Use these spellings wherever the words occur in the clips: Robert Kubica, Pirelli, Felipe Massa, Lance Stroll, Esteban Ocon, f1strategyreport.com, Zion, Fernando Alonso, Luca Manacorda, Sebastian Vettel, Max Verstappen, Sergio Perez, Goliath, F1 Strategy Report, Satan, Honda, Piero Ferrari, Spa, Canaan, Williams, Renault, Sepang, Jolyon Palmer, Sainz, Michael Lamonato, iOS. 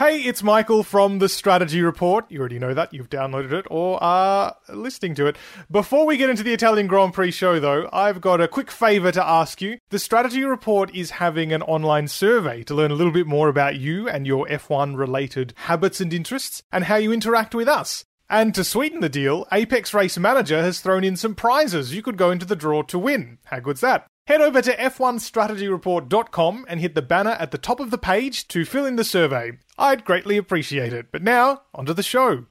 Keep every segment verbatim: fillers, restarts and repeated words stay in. Hey, it's Michael from the Strategy Report. You already know that. You've downloaded it or are listening to it. Before we get into the Italian Grand Prix show, though, I've got a quick favour to ask you. The Strategy Report is having an online survey to learn a little bit more about you and your F one related habits and interests and how you interact with us. And to sweeten the deal, Apex Race Manager has thrown in some prizes you could go into the draw to win. How good's that? Head over to f one strategy report dot com and hit the banner at the top of the page to fill in the survey. I'd greatly appreciate it. But now, onto the show.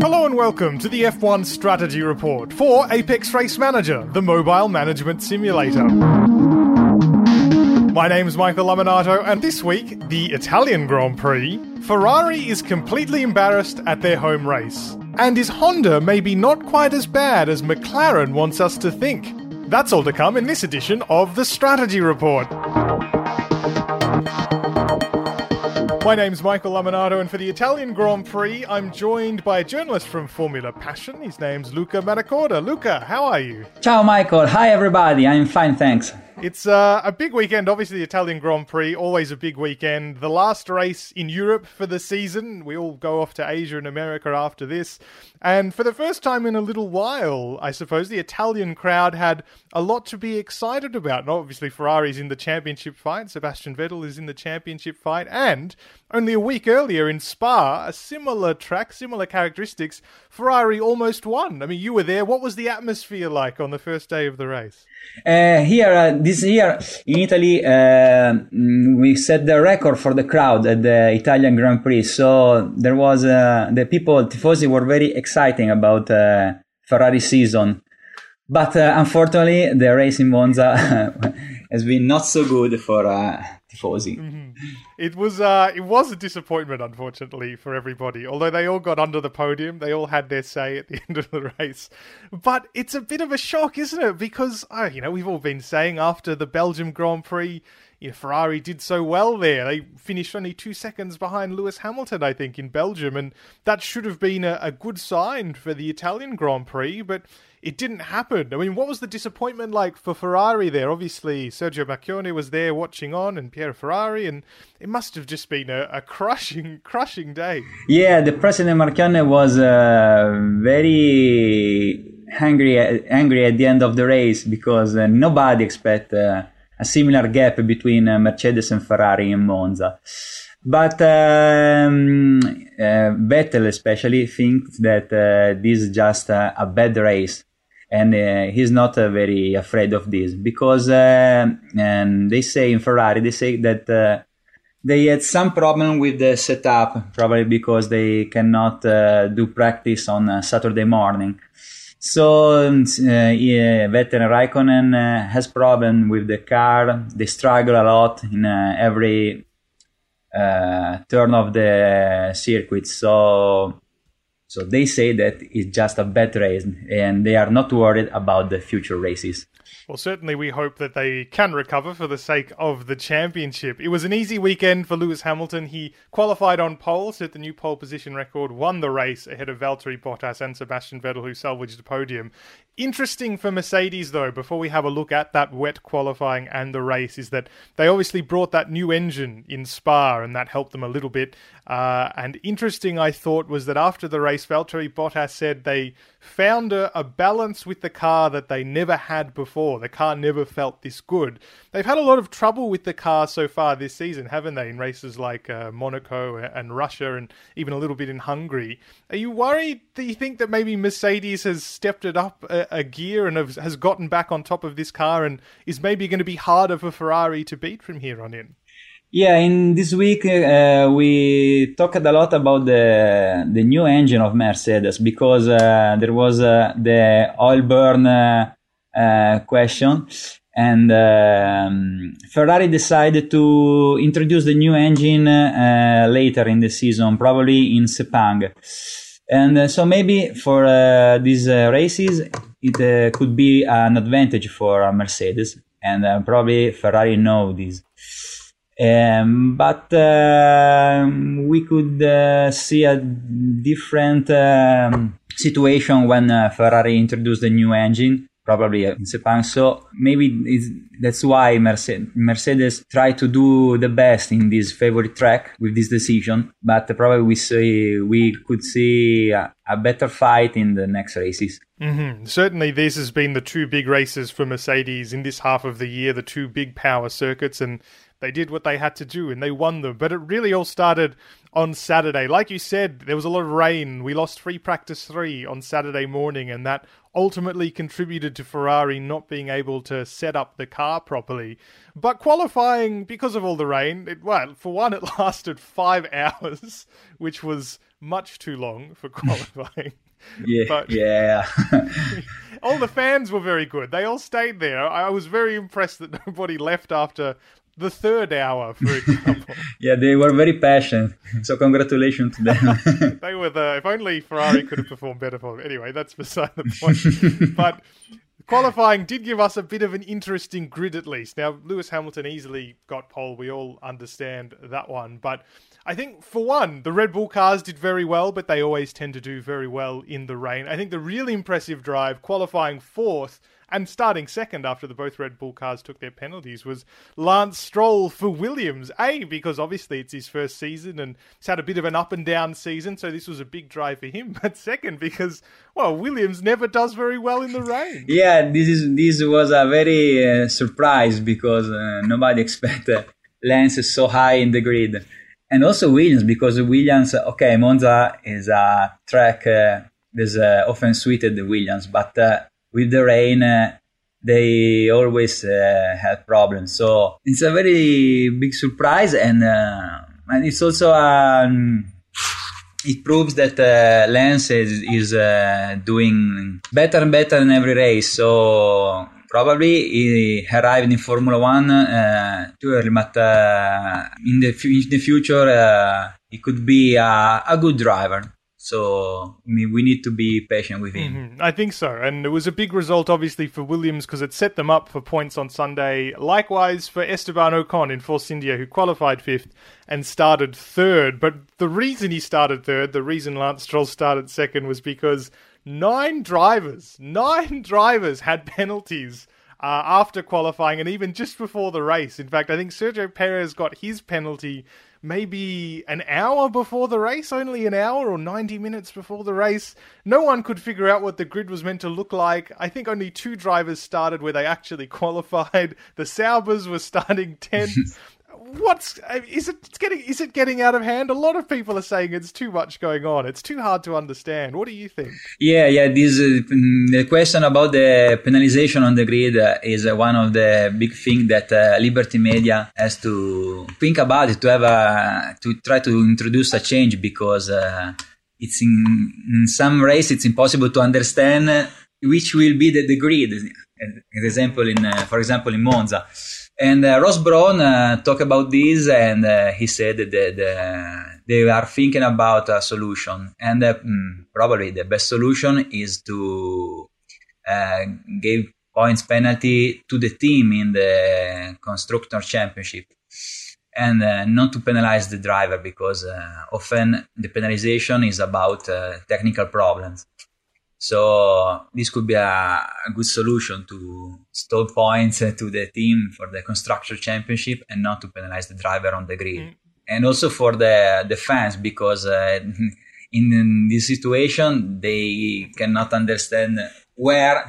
Hello and welcome to the F one Strategy Report for Apex Race Manager, the mobile management simulator. My name is Michael Lamonato, and this week, the Italian Grand Prix, Ferrari is completely embarrassed at their home race. And is Honda maybe not quite as bad as McLaren wants us to think? That's all to come in this edition of the Strategy Report. My name's Michael Lamonato, and for the Italian Grand Prix, I'm joined by a journalist from Formula Passion. His name's Luca Manacorda. Luca, how are you? Ciao, Michael. Hi, everybody. I'm fine, thanks. It's uh, a big weekend, obviously the Italian Grand Prix, always a big weekend. The last race in Europe for the season. We all go off to Asia and America after this. And for the first time in a little while, I suppose, the Italian crowd had a lot to be excited about. And obviously Ferrari's in the championship fight, Sebastian Vettel is in the championship fight, and only a week earlier in Spa, a similar track, similar characteristics, Ferrari almost won. I mean, you were there. What was the atmosphere like on the first day of the race? Uh, here, uh, this year in Italy, uh, we set the record for the crowd at the Italian Grand Prix. So there was uh, the people, tifosi, were very exciting about uh, Ferrari season. But uh, unfortunately, the race in Monza has been not so good for uh, tifosi. Mm-hmm. It was uh, it was a disappointment, unfortunately, for everybody. Although they all got under the podium, they all had their say at the end of the race. But it's a bit of a shock, isn't it? Because oh, you know, we've all been saying after the Belgium Grand Prix, you know, Ferrari did so well there. They finished only two seconds behind Lewis Hamilton, I think, in Belgium, and that should have been a, a good sign for the Italian Grand Prix, but it didn't happen. I mean, what was the disappointment like for Ferrari there? Obviously, Sergio Marchionne was there watching on, and Piero Ferrari, and it must have just been a, a crushing, crushing day. Yeah, the president Marchionne was uh, very angry, angry at the end of the race because uh, nobody expected uh, a similar gap between uh, Mercedes and Ferrari in Monza. But um, uh, Vettel especially thinks that uh, this is just uh, a bad race, and uh, he's not uh, very afraid of this because uh, and they say in Ferrari they say that uh, they had some problem with the setup, probably because they cannot uh, do practice on uh, Saturday morning. So uh, yeah, Vettel and Raikkonen uh, has problem with the car. They struggle a lot in uh, every uh turn of the circuit, so so they say that it's just a bad race and they are not worried about the future races. Well, certainly we hope that they can recover for the sake of the championship. It was an easy weekend for Lewis Hamilton. He qualified on pole, set the new pole position record, won the race ahead of Valtteri Bottas and Sebastian Vettel, who salvaged the podium. Interesting for Mercedes, though, before we have a look at that wet qualifying and the race, is that they obviously brought that new engine in Spa, and that helped them a little bit. Uh, and interesting, I thought, was that after the race, Valtteri Bottas said they found a, a balance with the car that they never had before. The car never felt this good. They've had a lot of trouble with the car so far this season, haven't they, in races like uh, Monaco and Russia and even a little bit in Hungary. Are you worried? Do you think that maybe Mercedes has stepped it up a, a gear and have, has gotten back on top of this car and is maybe going to be harder for Ferrari to beat from here on in? Yeah, in this week uh, we talked a lot about the the new engine of Mercedes because uh, there was uh, the oil burn uh, uh, question, and um, Ferrari decided to introduce the new engine uh, later in the season, probably in Sepang. And uh, so maybe for uh, these uh, races it uh, could be an advantage for uh, Mercedes, and uh, probably Ferrari know this. Um, but uh, we could uh, see a different um, situation when uh, Ferrari introduced the new engine, probably in Sepang. So maybe it's, that's why Mercedes, Mercedes tried to do the best in this favorite track with this decision. But probably we see, we could see a, a better fight in the next races. Mm-hmm. Certainly, these has been the two big races for Mercedes in this half of the year, the two big power circuits, and they did what they had to do and they won them. But it really all started on Saturday. Like you said, there was a lot of rain. We lost free practice three on Saturday morning, and that ultimately contributed to Ferrari not being able to set up the car properly. But qualifying, because of all the rain, it, well, for one, it lasted five hours, which was much too long for qualifying. Yeah, but yeah. All the fans were very good. They all stayed there. I was very impressed that nobody left after the third hour, for example. Yeah, they were very passionate. So congratulations to them. They were the, if only Ferrari could have performed better for them. Anyway, that's beside the point. But qualifying did give us a bit of an interesting grid at least. Now, Lewis Hamilton easily got pole. We all understand that one. But I think, for one, the Red Bull cars did very well, but they always tend to do very well in the rain. I think the really impressive drive, qualifying fourth, and starting second after the both Red Bull cars took their penalties, was Lance Stroll for Williams. A, because obviously it's his first season and he's had a bit of an up and down season, so this was a big drive for him. But second, because, well, Williams never does very well in the rain. Yeah, this is this was a very uh, surprise because uh, nobody expected Lance is so high in the grid. And also Williams, because Williams, okay, Monza is a track uh, that's uh, often suited the Williams, but Uh, with the rain, uh, they always uh, have problems. So it's a very big surprise, and uh, and it's also um, it proves that uh, Lance is, is uh, doing better and better in every race. So probably he arrived in Formula One uh, too early, but uh, in the fu- in the future uh, he could be a, a good driver. So I mean, we need to be patient with him. Mm-hmm. I think so. And it was a big result, obviously, for Williams because it set them up for points on Sunday. Likewise for Esteban Ocon in Force India, who qualified fifth and started third. But the reason he started third, the reason Lance Stroll started second, was because nine drivers, nine drivers had penalties uh, after qualifying and even just before the race. In fact, I think Sergio Perez got his penalty maybe an hour before the race, only an hour or ninety minutes before the race. No one could figure out what the grid was meant to look like. I think only two drivers started where they actually qualified. The Saubers were starting tenth. What's is it it's getting is it getting out of hand? A lot of people are saying it's too much going on. It's too hard to understand. What do you think? Yeah, yeah. This uh, the question about the penalization on the grid uh, is uh, one of the big things that uh, Liberty Media has to think about it to have a, to try to introduce a change because uh, it's in, in some race it's impossible to understand which will be the, the grid. For example, in uh, for example in Monza. And uh, Ross Brawn uh, talked about this, and uh, he said that the, the, they are thinking about a solution. And uh, probably the best solution is to uh, give points penalty to the team in the Constructor Championship and uh, not to penalize the driver because uh, often the penalization is about uh, technical problems. So this could be a, a good solution to stall points to the team for the Constructor Championship and not to penalize the driver on the grid. Mm. And also for the, the fans, because uh, in, in this situation, they cannot understand where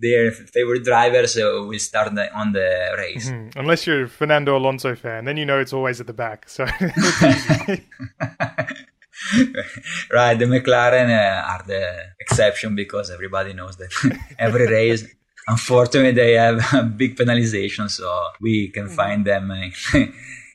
their favorite drivers uh, will start the, on the race. Mm-hmm. Unless you're a Fernando Alonso fan, then you know it's always at the back. So right, the McLaren uh, are the exception because everybody knows that every race, unfortunately, they have a big penalization, so we can find them uh,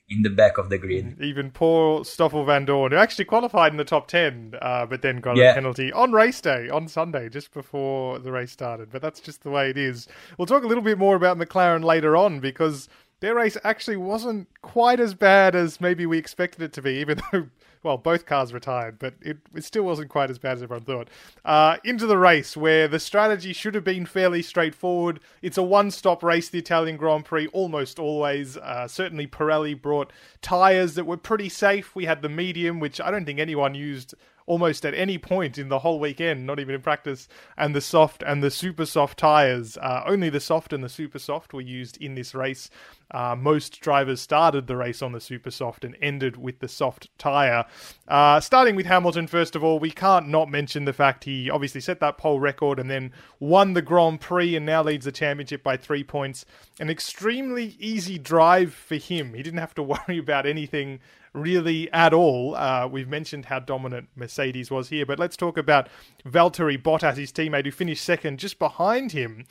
in the back of the grid. Even poor Stoffel van Dorn, who actually qualified in the top ten, uh, but then got yeah. a penalty on race day, on Sunday, just before the race started. But that's just the way it is. We'll talk a little bit more about McLaren later on because their race actually wasn't quite as bad as maybe we expected it to be, even though, well, both cars retired, but it, it still wasn't quite as bad as everyone thought. Uh, into the race, where the strategy should have been fairly straightforward. It's a one-stop race, the Italian Grand Prix, almost always. Uh, certainly Pirelli brought tyres that were pretty safe. We had the medium, which I don't think anyone used almost at any point in the whole weekend, not even in practice, and the soft and the super soft tyres. Uh, only the soft and the super soft were used in this race. Uh, most drivers started the race on the super soft and ended with the soft tyre. Uh, starting with Hamilton, first of all, we can't not mention the fact he obviously set that pole record and then won the Grand Prix and now leads the championship by three points. An extremely easy drive for him. He didn't have to worry about anything really at all. Uh, we've mentioned how dominant Mercedes was here, but let's talk about Valtteri Bottas, his teammate, who finished second just behind him.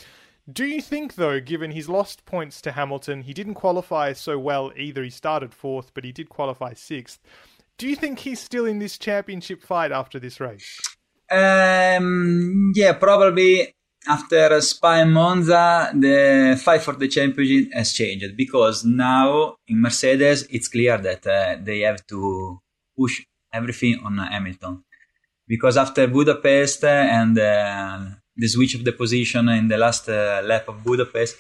Do you think, though, given he's lost points to Hamilton, he didn't qualify so well either. He started fourth, but he did qualify sixth. Do you think he's still in this championship fight after this race? Um, yeah, probably after Spa and Monza, the fight for the championship has changed, because now in Mercedes, it's clear that uh, they have to push everything on Hamilton. Because after Budapest and... Uh, the switch of the position in the last uh, lap of Budapest,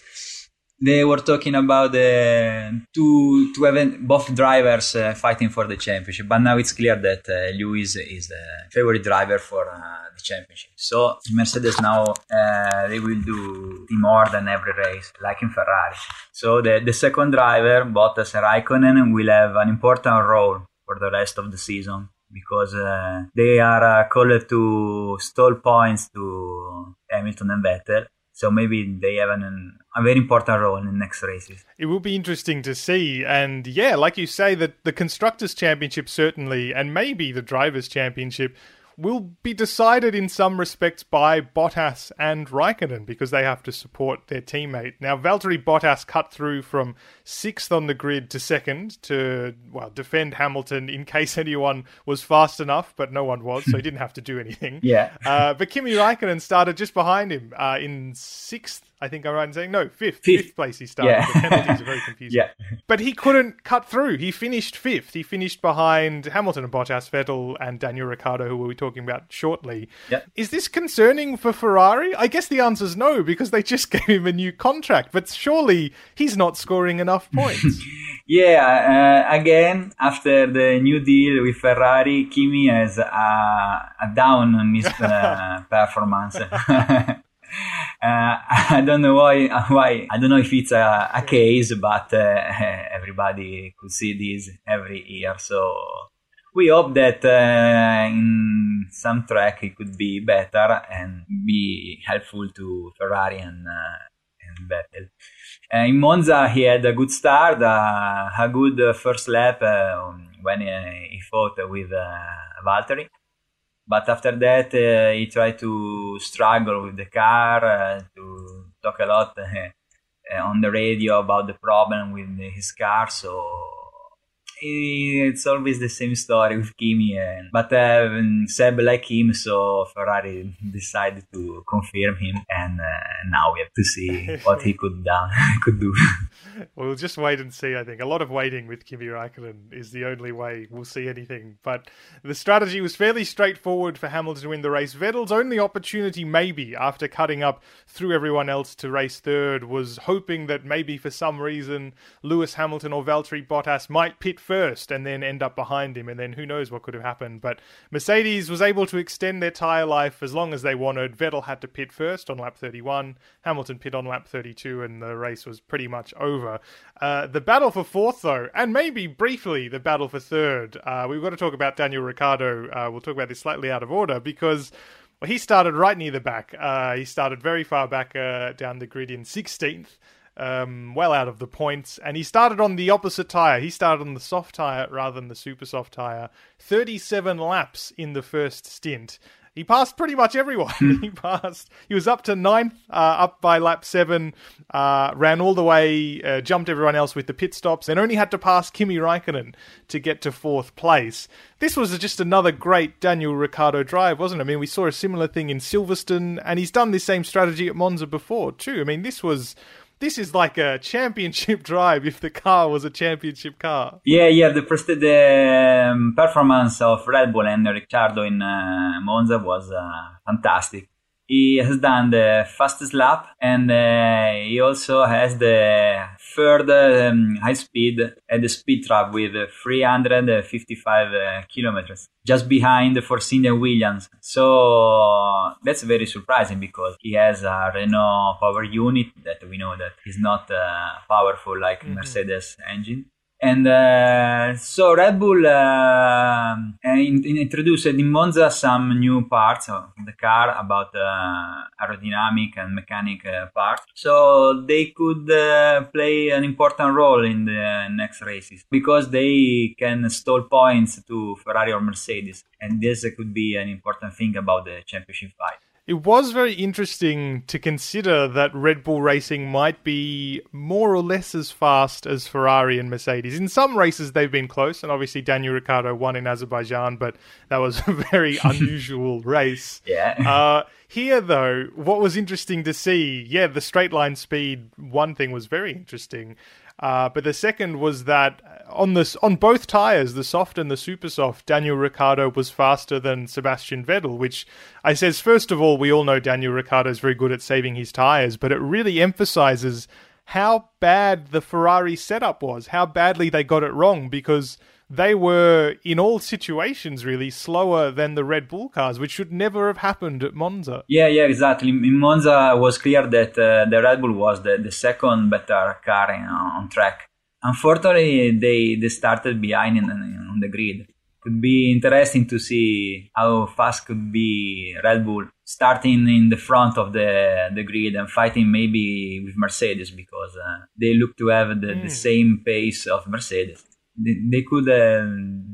they were talking about uh, two, two event, both drivers uh, fighting for the championship. But now it's clear that uh, Lewis is the favorite driver for uh, the championship. So Mercedes now, uh, they will do more than every race, like in Ferrari. So the, the second driver, Bottas and Raikkonen, will have an important role for the rest of the season, because uh, they are uh, called to stall points to Hamilton and Vettel. So maybe they have an, an, a very important role in the next races. It will be interesting to see. And yeah, like you say, that the Constructors' Championship certainly, and maybe the Drivers' Championship, will be decided in some respects by Bottas and Raikkonen, because they have to support their teammate. Now, Valtteri Bottas cut through from sixth on the grid to second to, well, defend Hamilton in case anyone was fast enough, but no one was, so he didn't have to do anything. Yeah. uh, but Kimi Räikkönen started just behind him uh, in sixth. I think I'm right in saying, no, fifth. Fifth, fifth place he started. Yeah. The penalties are very confusing. Yeah. But he couldn't cut through. He finished fifth. He finished behind Hamilton and Bottas, Vettel and Daniel Ricciardo, who we'll be talking about shortly. Yeah. Is this concerning for Ferrari? I guess the answer is no, because they just gave him a new contract. But surely he's not scoring enough points. yeah, uh, again, after the new deal with Ferrari, Kimi has a, a down on his uh, performance. Uh, I don't know why, why. I don't know if it's a, a case, but uh, everybody could see this every year. So we hope that uh, in some track it could be better and be helpful to Ferrari and, uh, and Vettel. Uh, in Monza, he had a good start, uh, a good uh, first lap uh, when uh, he fought with uh, Valtteri. But after that, uh, he tried to struggle with the car, uh, to talk a lot uh, on the radio about the problem with his car. So it's always the same story with Kimi. And, but uh, Seb like him, so Ferrari decided to confirm him. And uh, now we have to see what he could, done, could do. We'll just wait and see, I think. A lot of waiting with Kimi Räikkönen is the only way we'll see anything. But the strategy was fairly straightforward for Hamilton to win the race. Vettel's only opportunity, maybe, after cutting up through everyone else to race third, was hoping that maybe for some reason Lewis Hamilton or Valtteri Bottas might pit first and then end up behind him. And then who knows what could have happened. But Mercedes was able to extend their tyre life as long as they wanted. Vettel had to pit first on lap thirty-one. Hamilton pit on lap thirty-two, and the race was pretty much over. Uh, the battle for fourth, though, and maybe briefly the battle for third. Uh, we've got to talk about Daniel Ricciardo. Uh, we'll talk about this slightly out of order because well, he started right near the back. Uh, he started very far back uh, down the grid in sixteenth, um, well out of the points. And he started on the opposite tyre. He started on the soft tyre rather than the super soft tyre. thirty-seven laps in the first stint. He passed pretty much everyone. he passed. He was up to ninth, uh, up by lap seven, uh, ran all the way, uh, jumped everyone else with the pit stops, and only had to pass Kimi Räikkönen to get to fourth place. This was just another great Daniel Ricciardo drive, wasn't it? I mean, we saw a similar thing in Silverstone, and he's done this same strategy at Monza before too. I mean, this was... This is like a championship drive if the car was a championship car. Yeah, yeah. The, the um, performance of Red Bull and Ricciardo in uh, Monza was uh, fantastic. He has done the fastest lap, and uh, he also has the third um, high speed at the speed trap with three hundred fifty-five uh, kilometers, just behind the Force India Williams. So that's very surprising because he has a Renault power unit that we know that is not uh, powerful like mm-hmm. Mercedes engine. And uh, so Red Bull uh, in, in introduced in Monza some new parts of the car about uh, aerodynamic and mechanic uh, parts. So they could uh, play an important role in the next races because they can stall points to Ferrari or Mercedes. And this could be an important thing about the championship fight. It was very interesting to consider that Red Bull Racing might be more or less as fast as Ferrari and Mercedes. In some races, they've been close, and obviously Daniel Ricciardo won in Azerbaijan, but that was a very unusual race. Yeah. Uh, here, though, what was interesting to see, yeah, the straight line speed, one thing was very interesting. Uh, but the second was that on this, on both tyres, the soft and the super soft, Daniel Ricciardo was faster than Sebastian Vettel, which I says, first of all, we all know Daniel Ricciardo is very good at saving his tyres, but it really emphasises how bad the Ferrari setup was, how badly they got it wrong, because they were, in all situations, really slower than the Red Bull cars, which should never have happened at Monza. Yeah, yeah, exactly. In Monza, it was clear that uh, the Red Bull was the, the second better car in, on track. Unfortunately, they, they started behind in, in, on the grid. Could be interesting to see how fast could be Red Bull starting in the front of the, the grid and fighting maybe with Mercedes, because uh, they look to have the, mm. the same pace of Mercedes. They could uh,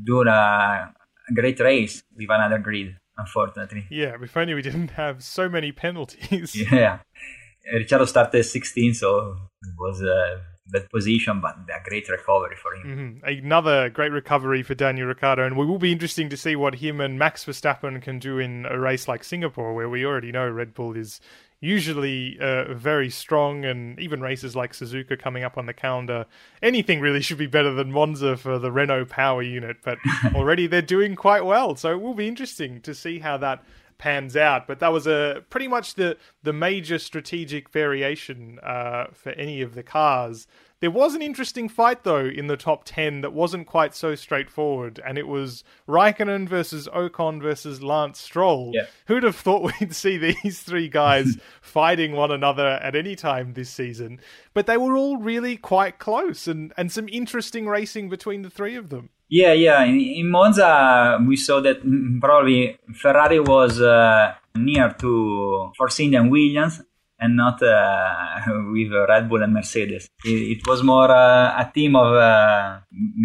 do a great race with another grid, unfortunately. Yeah, if only we didn't have so many penalties. Yeah. Ricciardo started sixteenth, so it was a bad position, but a great recovery for him. Mm-hmm. Another great recovery for Daniel Ricciardo, and it will be interesting to see what him and Max Verstappen can do in a race like Singapore, where we already know Red Bull is usually uh, very strong, and even races like Suzuka coming up on the calendar, anything really should be better than Monza for the Renault power unit, but already they're doing quite well, so it will be interesting to see how that pans out. But that was a pretty much the the major strategic variation uh, for any of the cars. There was an interesting fight, though, in the top ten that wasn't quite so straightforward, and it was Raikkonen versus Ocon versus Lance Stroll. Yeah. Who'd have thought we'd see these three guys fighting one another at any time this season? But they were all really quite close, and, and some interesting racing between the three of them. Yeah, yeah. In, in Monza, we saw that probably Ferrari was uh, near to Force India and Williams, and not uh, with Red Bull and Mercedes. It, it was more uh, a team of uh,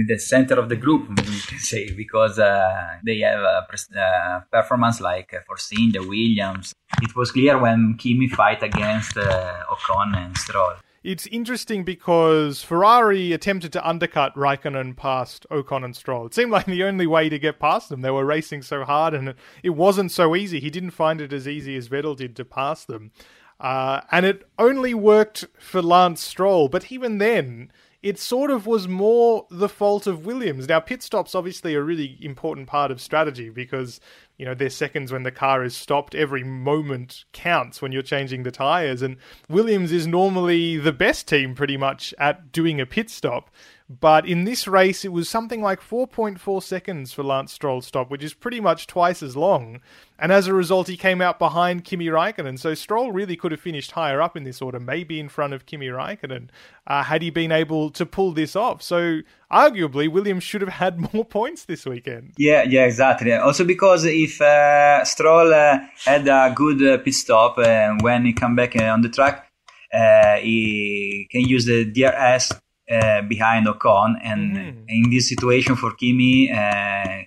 the center of the group, we can say, because uh, they have a pres- uh, performance like Force India, Williams. It was clear when Kimi fight against uh, Ocon and Stroll. It's interesting because Ferrari attempted to undercut Raikkonen past Ocon and Stroll. It seemed like the only way to get past them. They were racing so hard, and it wasn't so easy. He didn't find it as easy as Vettel did to pass them. Uh, and it only worked for Lance Stroll, but even then, it sort of was more the fault of Williams. Now, pit stops obviously are a really important part of strategy because, you know, they're seconds when the car is stopped. Every moment counts when you're changing the tyres, and Williams is normally the best team pretty much at doing a pit stop. But in this race, it was something like four point four seconds for Lance Stroll's stop, which is pretty much twice as long. And as a result, he came out behind Kimi Räikkönen. So Stroll really could have finished higher up in this order, maybe in front of Kimi Räikkönen, uh, had he been able to pull this off. So arguably, Williams should have had more points this weekend. Yeah, yeah, exactly. Also because if uh, Stroll uh, had a good uh, pit stop uh, when he come back uh, on the track, uh, he can use the D R S Uh, behind Ocon, and mm-hmm. in this situation for Kimi uh,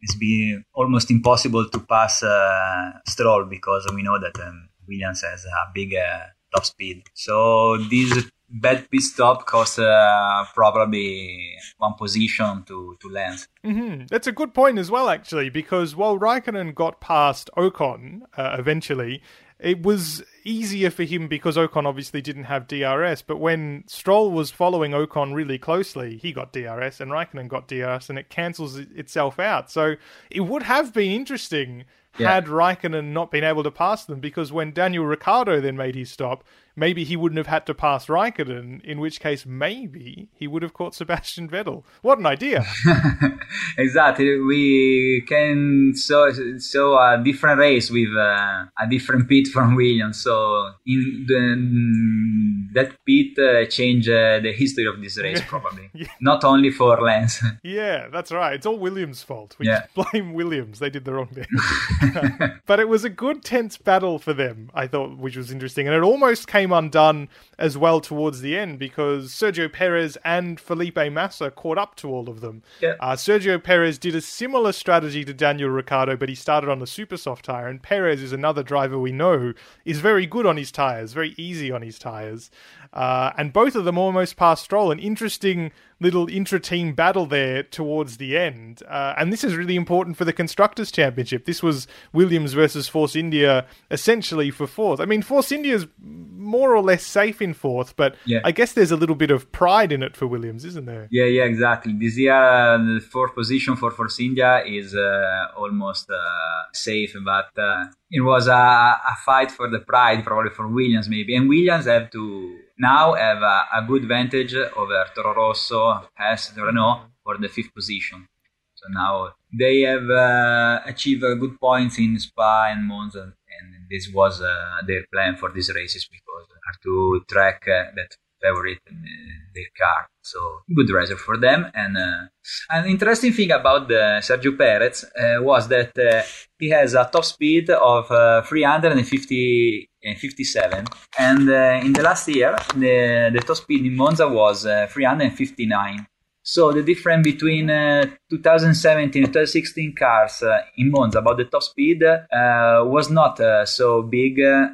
it's been almost impossible to pass uh, Stroll because we know that um, Williams has a big uh, top speed, so this bad pit stop cost uh, probably one position to, to Lance. Mm-hmm. That's a good point as well, actually, because while Raikkonen got past Ocon uh, eventually, it was easier for him because Ocon obviously didn't have D R S, but when Stroll was following Ocon really closely, he got D R S and Raikkonen got D R S, and it cancels itself out. So it would have been interesting yeah. had Raikkonen not been able to pass them, because when Daniel Ricciardo then made his stop, maybe he wouldn't have had to pass Raikkonen, in which case maybe he would have caught Sebastian Vettel. What an idea. Exactly. We can saw, saw a different race with uh, a different pit from Williams. So in the, that pit uh, changed uh, the history of this race, probably. Yeah. Not only for Lance. Yeah, that's right. It's all Williams' fault. We yeah. just blame Williams. They did the wrong thing. But it was a good tense battle for them, I thought, which was interesting. And it almost came undone as well towards the end, because Sergio Perez and Felipe Massa caught up to all of them. Yeah. Uh, Sergio Perez did a similar strategy to Daniel Ricciardo, but he started on the super soft tyre, and Perez is another driver we know is very good on his tyres, very easy on his tyres. Uh, and both of them almost passed Stroll. An interesting little intra-team battle there towards the end. Uh, and this is really important for the Constructors' Championship. This was Williams versus Force India, essentially, for fourth. I mean, Force India's more or less safe in fourth, but yeah. I guess there's a little bit of pride in it for Williams, isn't there? Yeah, yeah, exactly. This year, uh, the fourth position for Force India is uh, almost uh, safe, but uh, it was a, a fight for the pride, probably for Williams, maybe. And Williams have to... now have a, a good advantage over Toro Rosso, as Renault, for the fifth position. So now they have uh, achieved uh, good points in Spa and Monza, and this was uh, their plan for these races, because are to track uh, that favorite in their car. So good racer for them. And uh, an interesting thing about uh, Sergio Perez uh, was that uh, he has a top speed of uh, three hundred fifty-seven, and uh, in the last year the, the top speed in Monza was uh, three hundred fifty-nine. So the difference between uh, twenty seventeen and twenty sixteen cars uh, in Monza about the top speed uh, was not uh, so big uh,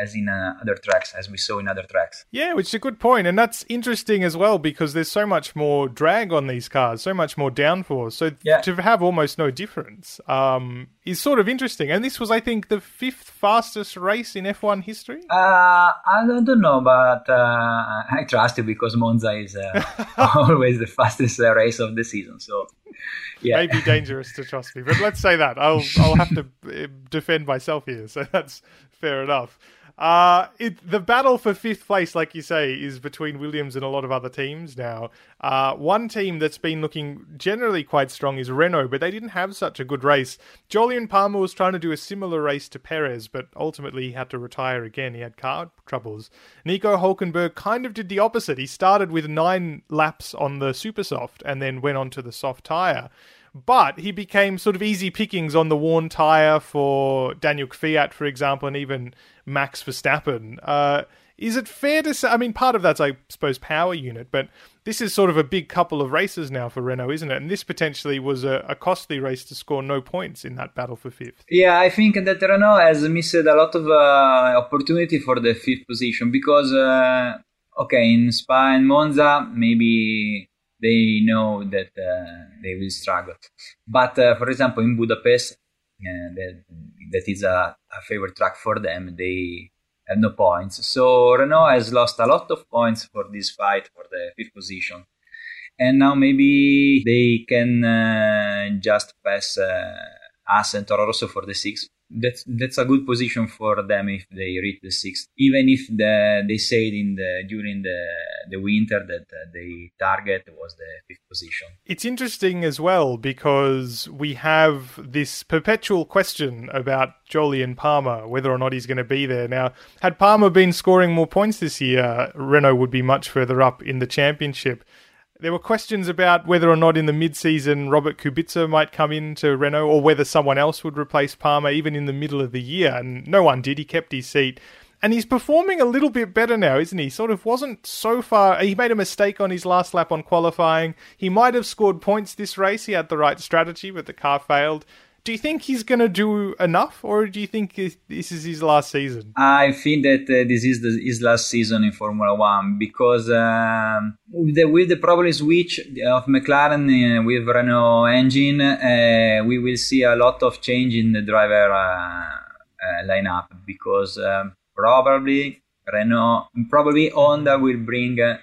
as in uh, other tracks, as we saw in other tracks. Yeah, which is a good point. And that's interesting as well, because there's so much more drag on these cars, so much more downforce. So yeah. to have almost no difference um, is sort of interesting. And this was, I think, the fifth fastest race in F one history? Uh, I don't know, but uh, I trust you, because Monza is uh, always the fastest uh, race of the season, so yeah, maybe dangerous to trust me, but let's say that I'll I'll have to defend myself here, so that's fair enough. Uh, it, the battle for fifth place, like you say, is between Williams and a lot of other teams now. Uh, one team that's been looking generally quite strong is Renault, but they didn't have such a good race. Jolyon Palmer was trying to do a similar race to Perez, but ultimately he had to retire again. He had car troubles. Nico Hülkenberg kind of did the opposite. He started with nine laps on the super soft and then went on to the soft tyre. But he became sort of easy pickings on the worn tyre for Daniel Kvyat, for example, and even Max Verstappen. Uh, is it fair to say... I mean, part of that's, I suppose, power unit, but this is sort of a big couple of races now for Renault, isn't it? And this potentially was a, a costly race to score no points in that battle for fifth. Yeah, I think that Renault has missed a lot of uh, opportunity for the fifth position, because, uh, okay, in Spa and Monza, maybe... they know that uh, they will struggle. But, uh, for example, in Budapest, uh, that, that is a, a favorite track for them, they have no points. So Renault has lost a lot of points for this fight for the fifth position. And now maybe they can uh, just pass uh, us and Toro Rosso for the sixth. That's, that's a good position for them if they reach the sixth. Even if the, they said in the during the the winter that uh, the target was the fifth position. It's interesting as well, because we have this perpetual question about Jolyon Palmer, whether or not he's going to be there. Now, had Palmer been scoring more points this year, Renault would be much further up in the championship. There were questions about whether or not in the mid-season Robert Kubica might come in to Renault, or whether someone else would replace Palmer even in the middle of the year, and no one did. He kept his seat. And he's performing a little bit better now, isn't he? Sort of wasn't so far... He made a mistake on his last lap on qualifying. He might have scored points this race. He had the right strategy, but the car failed. Do you think he's going to do enough, or do you think this is his last season? I think that uh, this is the, his last season in Formula One, because um, with, the, with the probably switch of McLaren uh, with Renault engine, uh, we will see a lot of change in the driver uh, uh, lineup, because um, probably Renault, probably Honda will bring uh,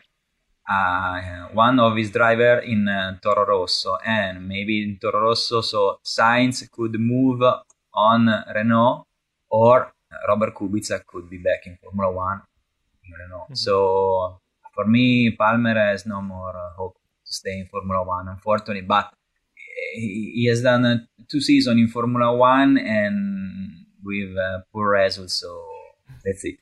Uh, one of his driver in uh, Toro Rosso, and maybe in Toro Rosso, so Sainz could move on Renault, or Robert Kubica could be back in Formula One in Renault. Mm-hmm. So for me, Palmer has no more hope to stay in Formula One, unfortunately, but he has done two seasons in Formula One and with uh, poor results, so let's see.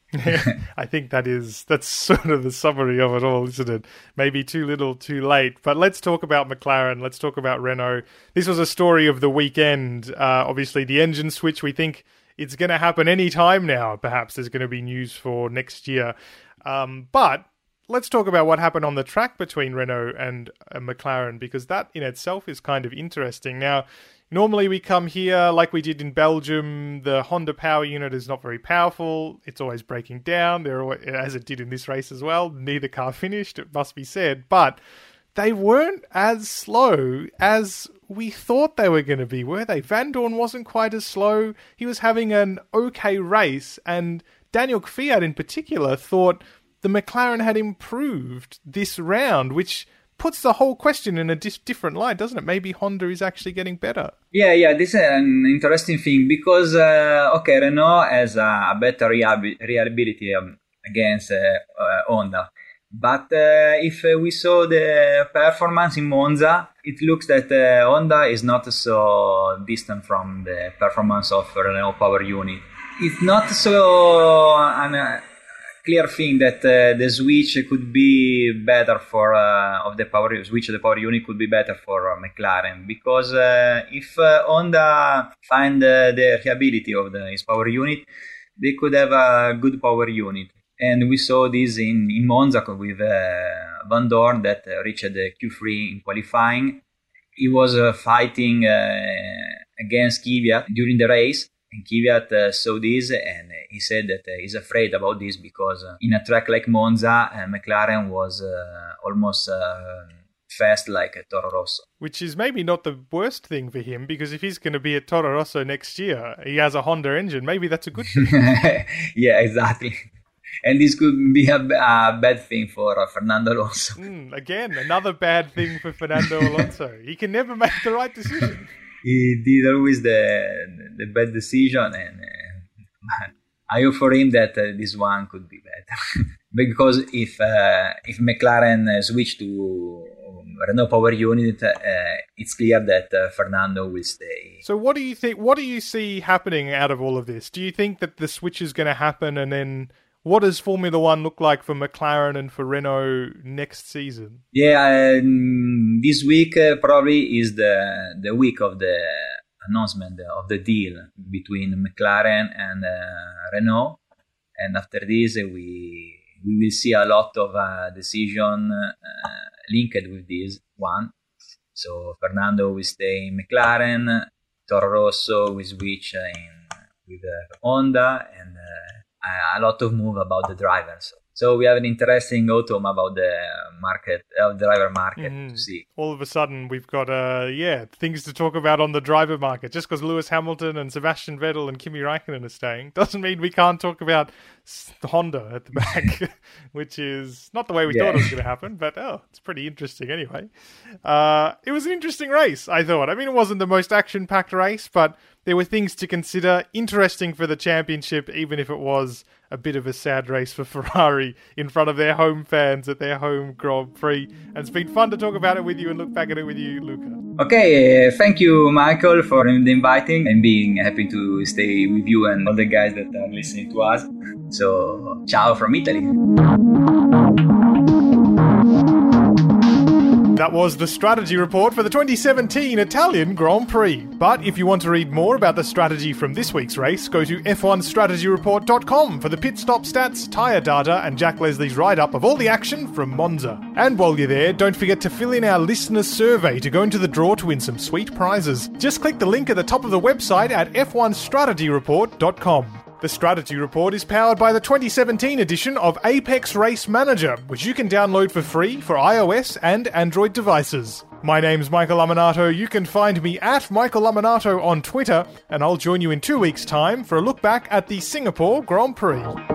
I think that is that's sort of the summary of it all, isn't it? Maybe too little, too late. But let's talk about McLaren. Let's talk about Renault. This was a story of the weekend. Uh, obviously, the engine switch, we think it's going to happen any time now. Perhaps there's going to be news for next year. Um, but let's talk about what happened on the track between Renault and uh, McLaren, because that in itself is kind of interesting. Now, normally we come here like we did in Belgium. The Honda power unit is not very powerful. It's always breaking down, They're always, as it did in this race as well. Neither car finished, it must be said. But they weren't as slow as we thought they were going to be, were they? Van Dorn wasn't quite as slow. He was having an okay race. And Daniel Kvyat in particular thought the McLaren had improved this round, which puts the whole question in a dif- different light, doesn't it? Maybe Honda is actually getting better. Yeah, yeah, this is an interesting thing because, uh, okay, Renault has a better reliability rehabil- um, against uh, uh, Honda. But uh, if uh, we saw the performance in Monza, it looks that uh, Honda is not so distant from the performance of Renault power unit. It's not so... An, uh, clear thing that uh, the switch could be better for uh, of the power switch of the power unit could be better for uh, McLaren, because uh, if uh, Honda find uh, the reliability of the, his power unit, they could have a good power unit, and we saw this in, in Monza with uh, Van Dorn that uh, reached the Q three in qualifying. He was uh, fighting uh, against Kvyat during the race. And Kvyat uh, saw this and he said that uh, he's afraid about this because uh, in a track like Monza, uh, McLaren was uh, almost uh, fast like a Toro Rosso. Which is maybe not the worst thing for him, because if he's going to be at Toro Rosso next year, he has a Honda engine. Maybe that's a good thing. Yeah, exactly. And this could be a, a bad thing for uh, Fernando Alonso. Mm, again, another bad thing for Fernando Alonso. He can never make the right decision. He did always the the bad decision, and uh, I hope for him that uh, this one could be better. Because if uh, if McLaren switch to Renault power unit, uh, it's clear that uh, Fernando will stay. So what do you think? What do you see happening out of all of this? Do you think that the switch is going to happen, and then what does Formula One look like for McLaren and for Renault next season? Yeah, um, this week uh, probably is the the week of the announcement of the deal between McLaren and uh, Renault, and after this uh, we we will see a lot of uh, decision uh, linked with this one. So Fernando will stay in McLaren, Toro Rosso will switch in with uh, Honda, and Uh, a lot of move about the drivers. So we have an interesting autumn about the market, uh, driver market mm. to see. All of a sudden, we've got uh, yeah things to talk about on the driver market. Just because Lewis Hamilton and Sebastian Vettel and Kimi Räikkönen are staying doesn't mean we can't talk about Honda at the back, which is not the way we yeah. thought it was going to happen. But oh, it's pretty interesting anyway. Uh, it was an interesting race, I thought. I mean, it wasn't the most action-packed race, but there were things to consider. Interesting for the championship, even if it was a bit of a sad race for Ferrari in front of their home fans at their home Grand Prix. And it's been fun to talk about it with you and look back at it with you, Luca. Okay, uh, thank you, Michael, for the inviting, and being happy to stay with you and all the guys that are listening to us. So, ciao from Italy. That was the strategy report for the twenty seventeen Italian Grand Prix. But if you want to read more about the strategy from this week's race, go to f one strategy report dot com for the pit stop stats, tyre data, and Jack Leslie's write-up of all the action from Monza. And while you're there, don't forget to fill in our listener survey to go into the draw to win some sweet prizes. Just click the link at the top of the website at f one strategy report dot com. The Strategy Report is powered by the twenty seventeen edition of Apex Race Manager, which you can download for free for iOS and Android devices. My name's Michael Lamonato. You can find me at Michael Lamonato on Twitter, and I'll join you in two weeks' time for a look back at the Singapore Grand Prix.